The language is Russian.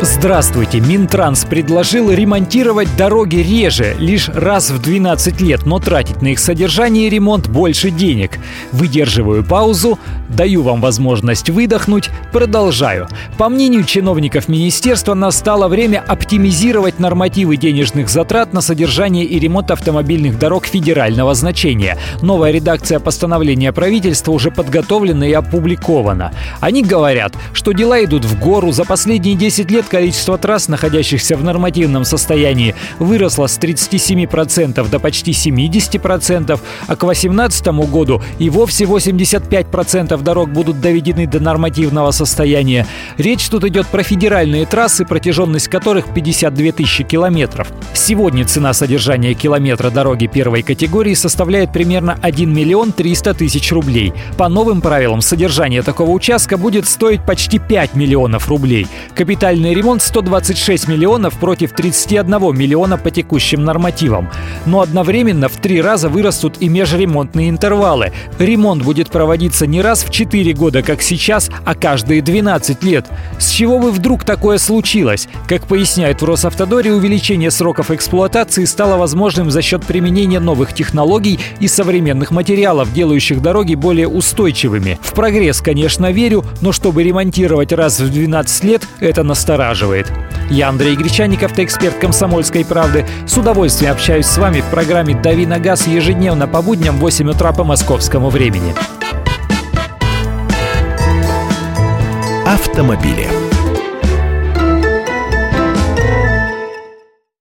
Здравствуйте! Минтранс предложил ремонтировать дороги реже, лишь раз в 12 лет, но тратить на их содержание и ремонт больше денег. Выдерживаю паузу, даю вам возможность выдохнуть, продолжаю. По мнению чиновников министерства, настало время оптимизировать нормативы денежных затрат на содержание и ремонт автомобильных дорог федерального значения. Новая редакция постановления правительства уже подготовлена и опубликована. Они говорят, что дела идут в гору, за последние 10 лет количество трасс, находящихся в нормативном состоянии, выросло с 37% до почти 70%, а к 2018 году и вовсе 85% дорог будут доведены до нормативного состояния. Речь тут идет про федеральные трассы, протяженность которых 52 тысячи километров. Сегодня цена содержания километра дороги первой категории составляет примерно 1 миллион 300 тысяч рублей. По новым правилам, содержание такого участка будет стоить почти 5 миллионов рублей. Капитальный ремонт — 126 миллионов против 31 миллиона по текущим нормативам. Но одновременно в 3 раза вырастут и межремонтные интервалы. Ремонт будет проводиться не раз в 4 года, как сейчас, а каждые 12 лет. С чего бы вдруг такое случилось? Как поясняют в Росавтодоре, увеличение сроков эксплуатации стало возможным за счет применения новых технологий и современных материалов, делающих дороги более устойчивыми. В прогресс, конечно, верю, но чтобы ремонтировать раз в 12 лет, это настораживает. Я Андрей Гречанник, автоэксперт «Комсомольской правды». С удовольствием общаюсь с вами в программе «Дави на газ» ежедневно по будням в 8 утра по московскому времени. Автомобили.